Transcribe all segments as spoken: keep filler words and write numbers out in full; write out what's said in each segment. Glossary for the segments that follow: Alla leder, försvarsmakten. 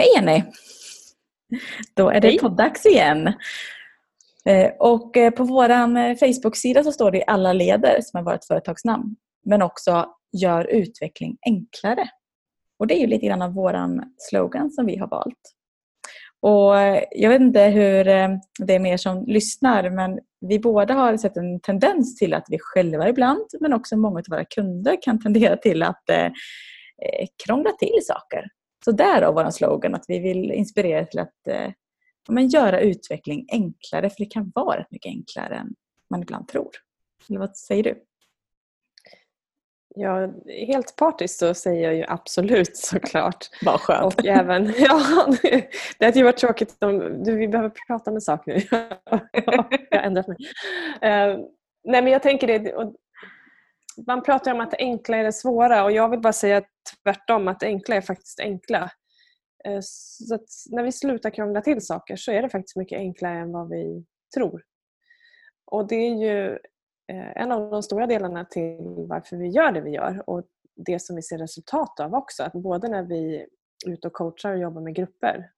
Hej Jenny! Då är det poddags igen. Och på vår Facebook-sida så står det Alla leder som är vårt företagsnamn. Men också gör utveckling enklare. Och det är ju lite grann av vår slogan som vi har valt. Och jag vet inte hur det är mer som lyssnar, men vi båda har sett en tendens till att vi själva ibland, men också många av våra kunder kan tendera till att eh, krångla till saker. Så därav vår slogan att vi vill inspirera till att eh, men göra utveckling enklare, för det kan vara mycket enklare än man ibland tror. Eller vad säger du? Ja, helt partiskt så säger jag ju absolut, såklart. Vad skönt. Och även, ja, det hade ju varit tråkigt om, du, vi behöver prata om en sak nu. Jag har ändrat mig. Uh, nej men jag tänker det, och man pratar ju om att det enkla är det svåra, och jag vill bara säga tvärtom, att det enkla är faktiskt enkla. Uh, så att när vi slutar krångla till saker så är det faktiskt mycket enklare än vad vi tror. Och det är ju en av de stora delarna till varför vi gör det vi gör, och det som vi ser resultat av också, att både när vi är ute och coachar och jobbar med grupper,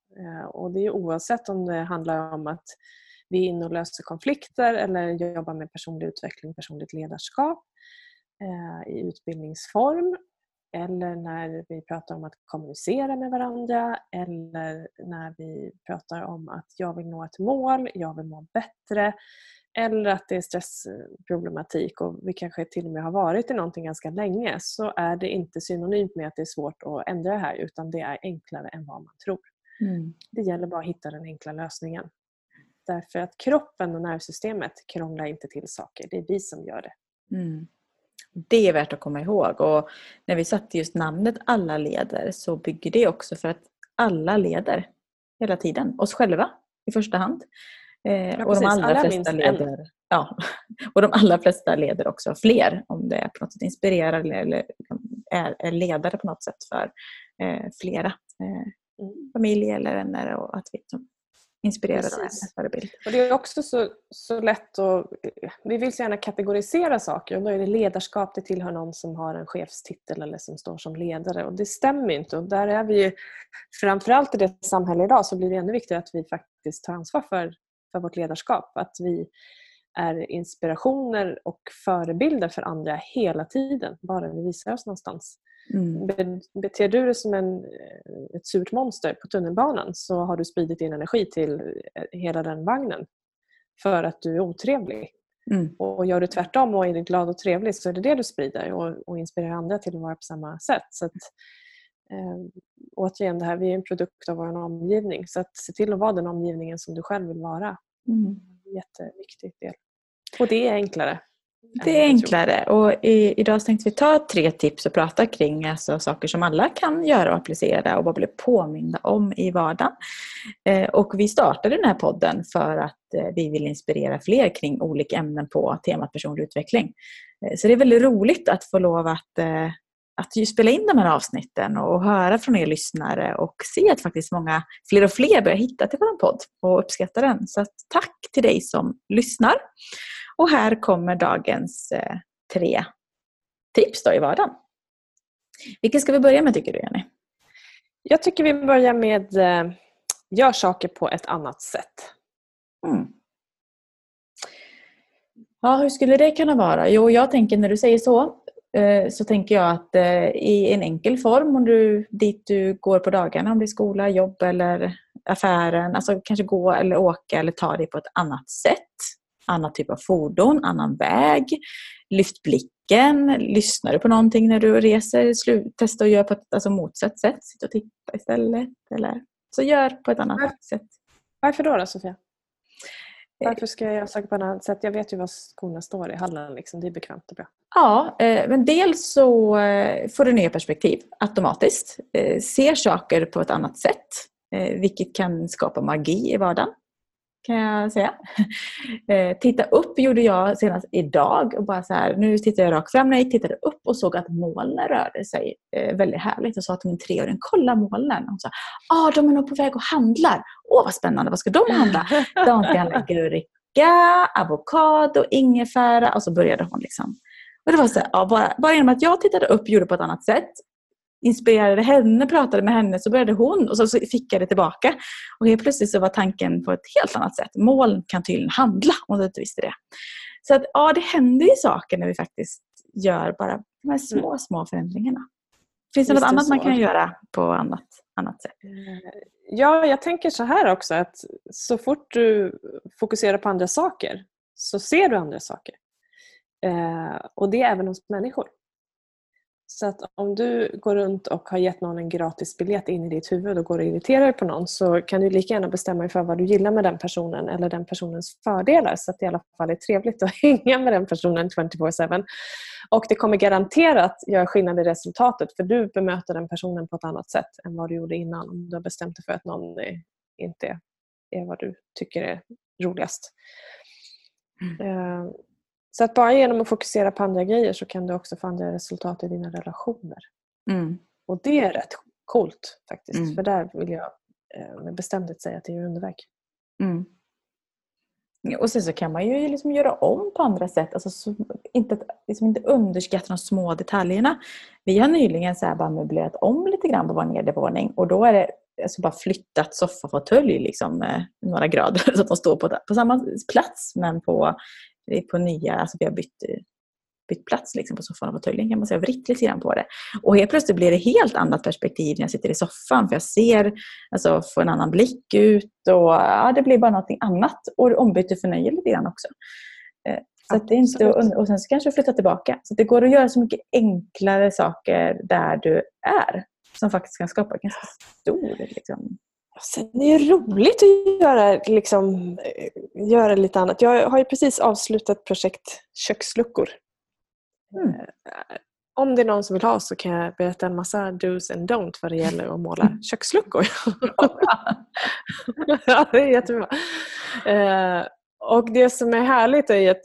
och det är ju oavsett om det handlar om att vi är inne och löser konflikter eller jobbar med personlig utveckling, personligt ledarskap i utbildningsform, eller när vi pratar om att kommunicera med varandra, eller när vi pratar om att jag vill nå ett mål, jag vill må bättre, eller att det är stressproblematik och vi kanske till och med har varit i någonting ganska länge, så är det inte synonymt med att det är svårt att ändra det här, utan det är enklare än vad man tror. Mm. Det gäller bara att hitta den enkla lösningen. Därför att kroppen och nervsystemet krånglar inte till saker, det är vi som gör det. Mm. Det är värt att komma ihåg, och när vi satte just namnet Alla leder så bygger det också för att alla leder hela tiden, oss själva i första hand. Ja, och, de allra flesta leder, ja, och de allra flesta leder också fler, om det är på något sätt inspirerar eller är ledare på något sätt för eh, flera eh, familjer eller vänner, och att vi som inspirerar dem är förebild. Och det är också så, så lätt att, vi vill så gärna kategorisera saker, och då är det ledarskap, det tillhör någon som har en chefstitel eller som står som ledare, och det stämmer ju inte, och där är vi ju framförallt i det samhälle idag, så blir det ännu viktigare att vi faktiskt tar ansvar för för vårt ledarskap, att vi är inspirationer och förebilder för andra hela tiden, bara vi visar oss någonstans. Mm. Be- beter du dig som en, ett surt monster på tunnelbanan, så har du spridit din energi till hela den vagnen för att du är otrevlig. Mm. Och gör du tvärtom och är glad och trevlig, så är det det du sprider och, och inspirerar andra till att vara på samma sätt. Så att, Eh, återigen, det här, vi är en produkt av vår omgivning, så att se till att vara den omgivningen som du själv vill vara. Mm. Jätteviktigt del. Och det är enklare. Det är enklare, och i, idag tänkte vi ta tre tips och prata kring alltså, saker som alla kan göra och applicera och bara bli påminna om i vardagen. Eh, och vi startade den här podden för att eh, vi vill inspirera fler kring olika ämnen på temat personlig utveckling. Eh, så det är väldigt roligt att få lov att eh, Att ju spela in de här avsnitten och höra från er lyssnare och se att faktiskt många, fler och fler börjar hitta till vår podd och uppskatta den. Så att tack till dig som lyssnar. Och här kommer dagens eh, tre tips då i vardagen. Vilken ska vi börja med, tycker du, Jenny? Jag tycker vi börjar med eh, gör saker på ett annat sätt. Mm. Ja, hur skulle det kunna vara? Jo, jag tänker när du säger så, så tänker jag att i en enkel form, om du, dit du går på dagarna, om det är skola, jobb eller affären, alltså kanske gå eller åka eller ta dig på ett annat sätt, annan typ av fordon, annan väg, lyft blicken, lyssnar du på någonting när du reser, slu, testa att göra på ett alltså motsatt sätt, sitta och titta istället, eller så gör på ett annat Varför? sätt. Varför då då, Sofia? Varför ska jag söka på annat sätt? Jag vet ju vad skorna står i hallen. Liksom. Det är bekvämt och bra. Ja, men dels så får du nya perspektiv automatiskt. Ser saker på ett annat sätt. Vilket kan skapa magi i vardagen. Kan jag säga. Titta upp gjorde jag senast idag. Och bara så här, nu tittar jag rakt fram när jag tittade upp och såg att molnen rörde sig väldigt härligt. Och sa till min treåring, kolla molnen. Hon sa, ah, de är nog på väg och handlar. Åh, vad spännande, vad ska de handla? De ska handla gurka, avokado, ingefära. Och så började hon liksom. Och det var så här, ja, bara, bara genom att jag tittade upp gjorde på ett annat sätt. inspirerade henne, pratade med henne, så började hon och så fick jag det tillbaka. Och helt plötsligt så var tanken på ett helt annat sätt. Mål kan tydligen handla, om du inte visste det. Så att, ja, det händer ju saker när vi faktiskt gör bara de här små, små förändringarna. Finns det Visst något annat så. man kan göra på annat, annat sätt? Ja, jag tänker så här också, att så fort du fokuserar på andra saker så ser du andra saker. Eh, och det är även hos människor. Så att om du går runt och har gett någon en gratis biljett in i ditt huvud och går och irriterar dig på någon, så kan du lika gärna bestämma dig för vad du gillar med den personen eller den personens fördelar, så att det i alla fall är trevligt att hänga med den personen tjugofyra sju. Och det kommer garanterat göra skillnad i resultatet, för du bemöter den personen på ett annat sätt än vad du gjorde innan, om du har bestämt dig för att någon inte är vad du tycker är roligast. Mm. Så att bara genom att fokusera på andra grejer så kan du också få andra resultat i dina relationer. Mm. Och det är rätt coolt faktiskt. Mm. För där vill jag med bestämdhet säga att det är underverk. Mm. Och sen så kan man ju liksom göra om på andra sätt. Alltså så, inte, liksom inte underskatta de små detaljerna. Vi har nyligen så här bara möblerat om lite grann på vår nedervåning. Och då är det alltså bara flyttat soffa och fåtölj liksom, några grader. Så att de står på, på samma plats, men på... Det är på nya, alltså vi har bytt, bytt plats liksom på soffan och fåtöljen, kan man säga, vritt lite grann på det. Och helt plötsligt blir det helt annat perspektiv när jag sitter i soffan, för jag ser, alltså får en annan blick ut, och ja, det blir bara någonting annat. Och ombyter förnöje lite grann också. Så att det är inte, och sen så kanske du flyttar tillbaka. Så det går att göra så mycket enklare saker där du är, som faktiskt kan skapa ganska stor liksom. Sen är det roligt att göra, liksom, göra lite annat. Jag har ju precis avslutat projekt köksluckor. Mm. Om det är någon som vill ha, så kan jag berätta en massa do's and don't vad det gäller att måla köksluckor. Ja, det är jättebra. Och det som är härligt är att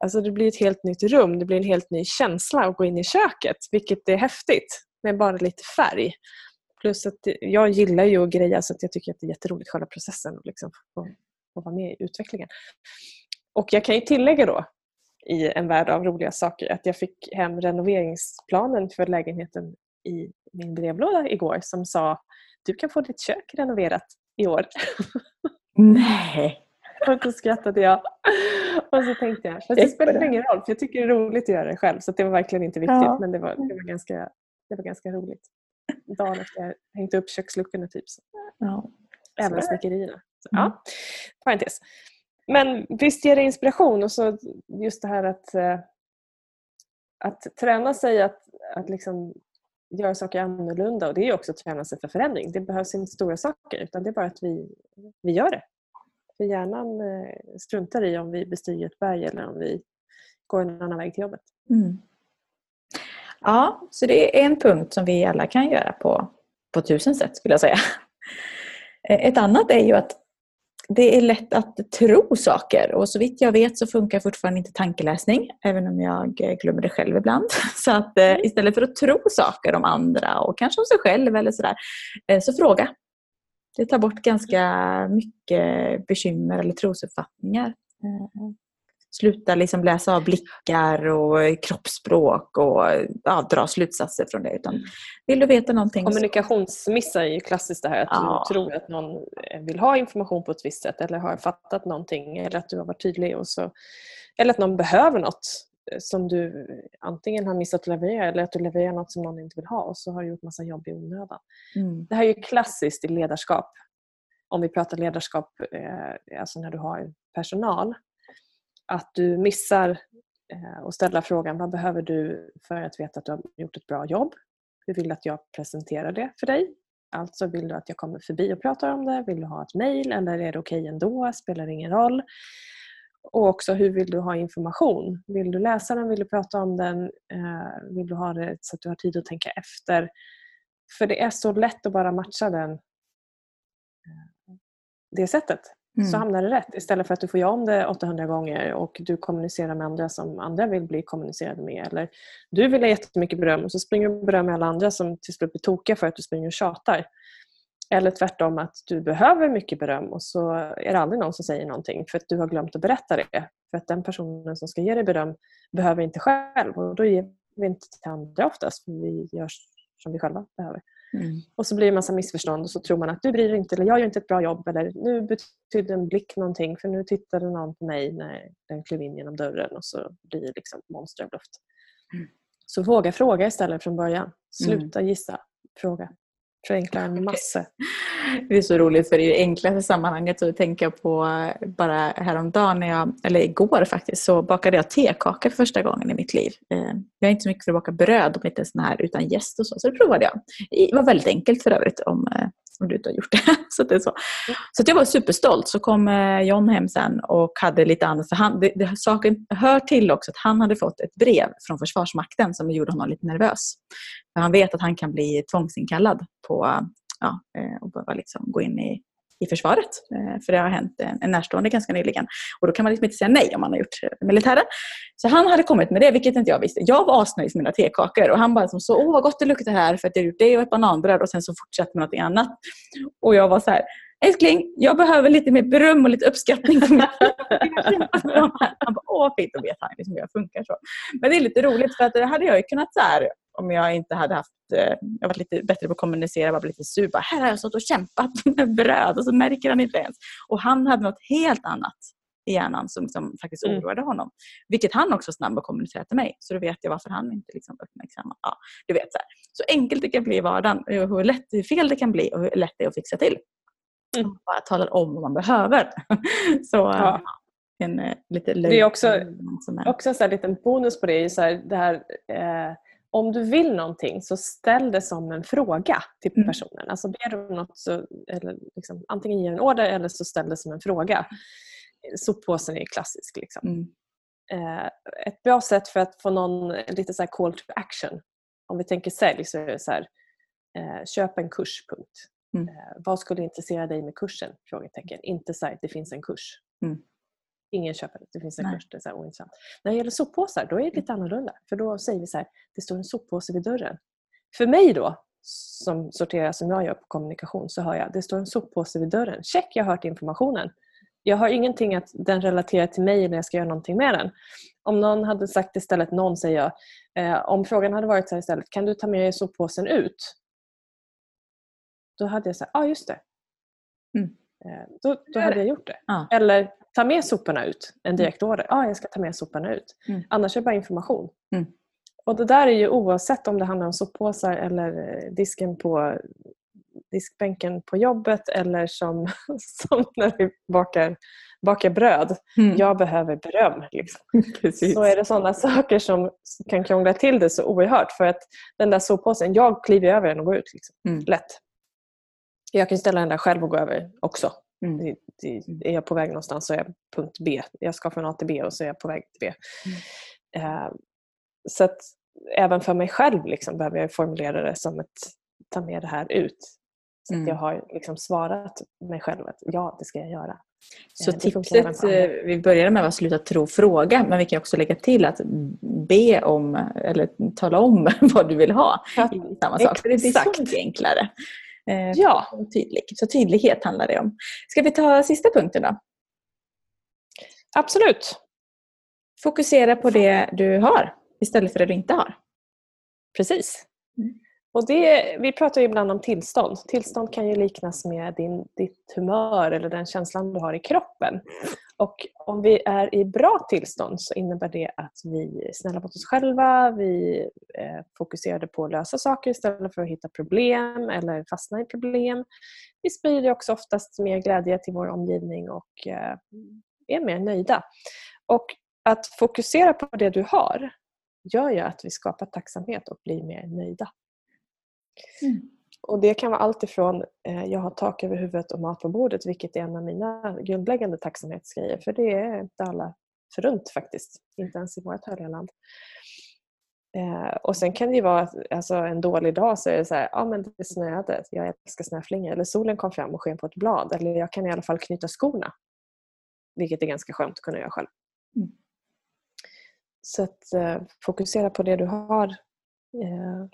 alltså, det blir ett helt nytt rum. Det blir en helt ny känsla att gå in i köket, vilket är häftigt, med bara lite färg. Plus att jag gillar ju att greja, så att jag tycker att det är jätteroligt själva processen och liksom få, få vara med i utvecklingen. Och jag kan ju tillägga då, i en värld av roliga saker, att jag fick hem renoveringsplanen för lägenheten i min brevlåda igår, som sa, du kan få ditt kök renoverat i år. Nej! Och så skrattade jag. Och så tänkte jag, fast det spelar ingen roll, för jag tycker det är roligt att göra det själv. Så det var verkligen inte viktigt, ja. men det var, det var ganska, det var ganska roligt. Dagen efter jag hängde upp köksluckorna typ. Så. Ja. Även snickerierna. Så, mm. Ja, parentes. Men visst ger det inspiration, och så just det här att, att träna sig att, att liksom göra saker annorlunda, och det är ju också att träna sig för förändring. Det behövs inte stora saker, utan det är bara att vi, vi gör det. För hjärnan struntar i om vi bestiger ett berg eller om vi går en annan väg till jobbet. Mm. Ja, så det är en punkt som vi alla kan göra på, på tusen sätt, skulle jag säga. Ett annat är ju att det är lätt att tro saker. Och så vitt jag vet så funkar fortfarande inte tankeläsning, även om jag glömmer det själv ibland. Så att eh, istället för att tro saker om andra och kanske om sig själv eller sådär, eh, så fråga. Det tar bort ganska mycket bekymmer eller trosuppfattningar. Mm. Sluta liksom läsa av blickar och kroppsspråk och ja, dra slutsatser från det. Utan vill du veta någonting? Kommunikationsmissar är ju klassiskt det här. Att ja. du tror att någon vill ha information på ett visst sätt, eller har fattat någonting, eller att du har varit tydlig. Och så, eller att någon behöver något som du antingen har missat att leverera, eller att du levererar något som någon inte vill ha. Och så har du gjort massa jobb i onödan. Mm. Det här är ju klassiskt i ledarskap. Om vi pratar ledarskap, alltså när du har personal. Att du missar att ställa frågan, vad behöver du för att veta att du har gjort ett bra jobb? Hur vill du att jag presenterar det för dig? Alltså, vill du att jag kommer förbi och pratar om det? Vill du ha ett mejl, eller är det okej ändå? Spelar det ingen roll? Och också, hur vill du ha information? Vill du läsa den? Vill du prata om den? Vill du ha det så att du har tid att tänka efter? För det är så lätt att bara matcha den, det sättet. Mm. Så hamnar det rätt, istället för att du får göra om det åttahundra gånger och du kommunicerar med andra som andra vill bli kommunicerade med. Eller du vill ha jättemycket beröm och så springer du och beröm med alla andra som till slut blir tokiga för att du springer och tjatar. Eller tvärtom, att du behöver mycket beröm och så är det aldrig någon som säger någonting för att du har glömt att berätta det. För att den personen som ska ge dig beröm behöver inte själv, och då ger vi inte till andra oftast. Vi gör som vi själva behöver. Mm. Och så blir det en massa missförstånd och så tror man att du bryr dig inte, eller jag gör inte ett bra jobb, eller nu betyder en blick någonting för nu tittade någon på mig när den klev in genom dörren, och så blir det liksom monsterbluft. Mm. Så våga fråga istället från början. Sluta mm. gissa, fråga. Förenkla en massa. Det är så roligt, för i det enklaste sammanhanget att tänka på, bara häromdagen när jag, eller igår faktiskt, så bakade jag tekaka för första gången i mitt liv. Jag är inte så mycket för att baka bröd och lite sån här utan gäst och så, så det provade jag. Det var väldigt enkelt för övrigt, om, om du inte har gjort det. Så det är så. Så att jag var superstolt. Så kom John hem sen och hade lite annat, för han, det, det, saken hör till också att han hade fått ett brev från Försvarsmakten som gjorde honom lite nervös. För han vet att han kan bli tvångsinkallad på, ja, och behöva liksom gå in i, i försvaret. För det har hänt en närstående ganska nyligen. Och då kan man liksom inte säga nej om man har gjort militären. Så han hade kommit med det, vilket inte jag visste. Jag var asnöjd med mina tekakor. Och han bara som så, åh vad gott det luktar här för att det är det och ett bananbröd. Och sen så fortsatte med något annat. Och jag var så här, älskling, jag behöver lite mer beröm och lite uppskattning. Han bara, åh fint, då vet han liksom hur jag funkar så. Men det är lite roligt, för att det hade jag ju kunnat så här, om jag inte hade haft, jag var lite bättre på att kommunicera, bara lite sur, bara, här har jag stått och kämpat med bröd, och så märker han inte ens. Och han hade något helt annat i hjärnan som, som faktiskt oroade honom. Vilket han också snabbt kommunicerade till mig. Så då vet jag varför han inte liksom uppmärksammar. Ja, du vet så här. Så enkelt det kan bli i vardagen, hur lätt, hur fel det kan bli och hur lätt det är att fixa till. Mm. Bara talar om vad man behöver. Så ja. En uh, lite löj. Det är också, är... också en liten bonus på det. Så här, det här, eh, om du vill någonting så ställ det som en fråga till personen. Mm. Alltså ber du något så, eller liksom, antingen ge en order eller så ställ det som en fråga. Soppåsen är ju klassisk. Liksom. Mm. Eh, ett bra sätt för att få någon lite så här call to action. Om vi tänker sälj så är det så här, eh, köp en kurs, punkt. Mm. Eh, vad skulle intressera dig med kursen? Frågetecken. Inte så här, det finns en kurs. Mm. Ingen köper det, det finns en Nej. Kurs, det är så här ointressant. När det gäller soppåsar, då är det lite annorlunda. För då säger vi så här, det står en soppåse vid dörren. För mig då, som sorterar som jag gör på kommunikation, så hör jag, det står en soppåse vid dörren. Check, jag har hört informationen. Jag har ingenting att den relaterar till mig när jag ska göra någonting med den. Om någon hade sagt istället, någon säger jag, eh, om frågan hade varit så här istället, kan du ta med dig soppåsen ut? Då hade jag sagt, ja ah, just det. Mm. Eh, då då hade det. jag gjort det. Ah. Eller ta med soporna ut, en direkt order. Ja, ah, jag ska ta med soporna ut. Mm. Annars är det bara information. Mm. Och det där är ju oavsett om det handlar om soppåsar eller disken på diskbänken på jobbet eller som, som när vi bakar, bakar bröd. Mm. Jag behöver beröm. Liksom. Precis. Så är det sådana saker som kan krångla till det så oerhört. För att den där soppåsen, jag kliver över den och går ut. Liksom. Mm. Lätt. Jag kan ställa den där själv och gå över också. Mm. Det, det, är jag på väg någonstans så är jag punkt B. Jag ska från A till B och så är jag på väg till B. Mm. Eh, så att även för mig själv liksom, behöver jag formulera det som ett ta med det här ut. Så mm. att jag har liksom svarat mig själv att ja, det ska jag göra. Så tipset, vi började med att sluta tro fråga, men vi kan också lägga till att be om eller tala om vad du vill ha. Ja, samma sak. För det blir så mycket enklare. Ja, tydlig. Så tydlighet handlar det om. Ska vi ta sista punkten då? Absolut. Fokusera på det du har istället för det du inte har. Precis. Mm. Och det, vi pratar ju ibland om tillstånd. Tillstånd kan ju liknas med din, ditt humör eller den känslan du har i kroppen. Och om vi är i bra tillstånd så innebär det att vi är snälla mot oss själva. Vi eh, fokuserade på att lösa saker istället för att hitta problem eller fastna i problem. Vi sprider också oftast mer glädje till vår omgivning och eh, är mer nöjda. Och att fokusera på det du har gör ju att vi skapar tacksamhet och blir mer nöjda. Mm. Och det kan vara allt ifrån eh, jag har tak över huvudet och mat på bordet, vilket är en av mina grundläggande tacksamhetsgrejer, för det är inte alla förunt faktiskt, inte ens i vårt härliga land. Eh, och sen kan det ju vara alltså, en dålig dag så är det så här, ja ah, men det snöade, jag älskar snöflingor, eller solen kom fram och sken på ett blad, eller jag kan i alla fall knyta skorna, vilket är ganska skönt att kunna göra själv. Mm. Så att eh, fokusera på det du har eh,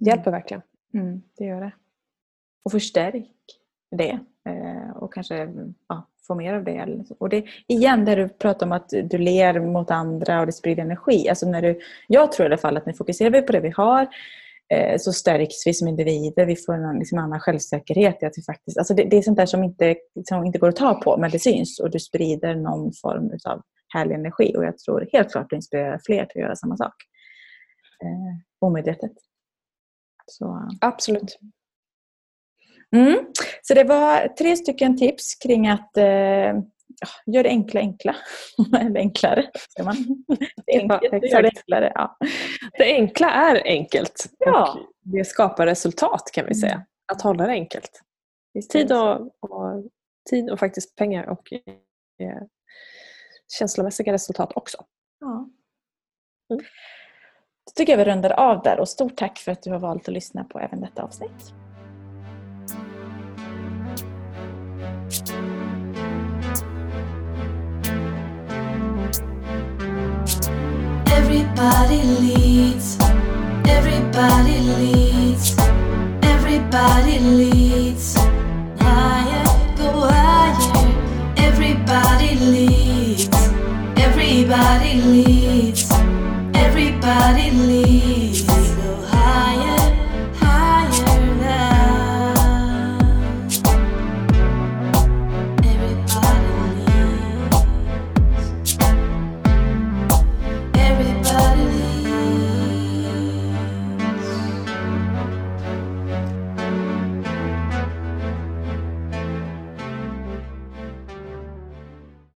hjälper verkligen. Mm, det gör det. Och förstärk det. Och kanske ja, få mer av det. Och det igen, där du pratar om att du ler mot andra och det sprider energi. Alltså när du, jag tror i alla fall att när vi fokuserar på det vi har så stärks vi som individer. Vi får en liksom annan självsäkerhet. Att vi faktiskt, alltså det, det är sånt där som inte, som inte går att ta på, men det syns. Och du sprider någon form av härlig energi. Och jag tror helt klart att du inspirerar fler till att göra samma sak. Eh, omedvetet. Så. Absolut. Mm. Så det var tre stycken tips kring att eh, gör det enkla enkla. Eller enklare. Ska man? Det, enkelt, ja, gör det, enklare, ja. Det enkla är enkelt. Ja. Och det skapar resultat, kan vi säga. Att hålla det enkelt. Visst, tid, och, och, tid och faktiskt pengar och eh, känslomässiga resultat också. Ja. Mm. Då tycker jag vi rundar av där. Och stort tack för att du har valt att lyssna på även detta avsnitt. Everybody leads, everybody leads, everybody leads, higher, go higher, everybody leads, everybody leads, everybody leads.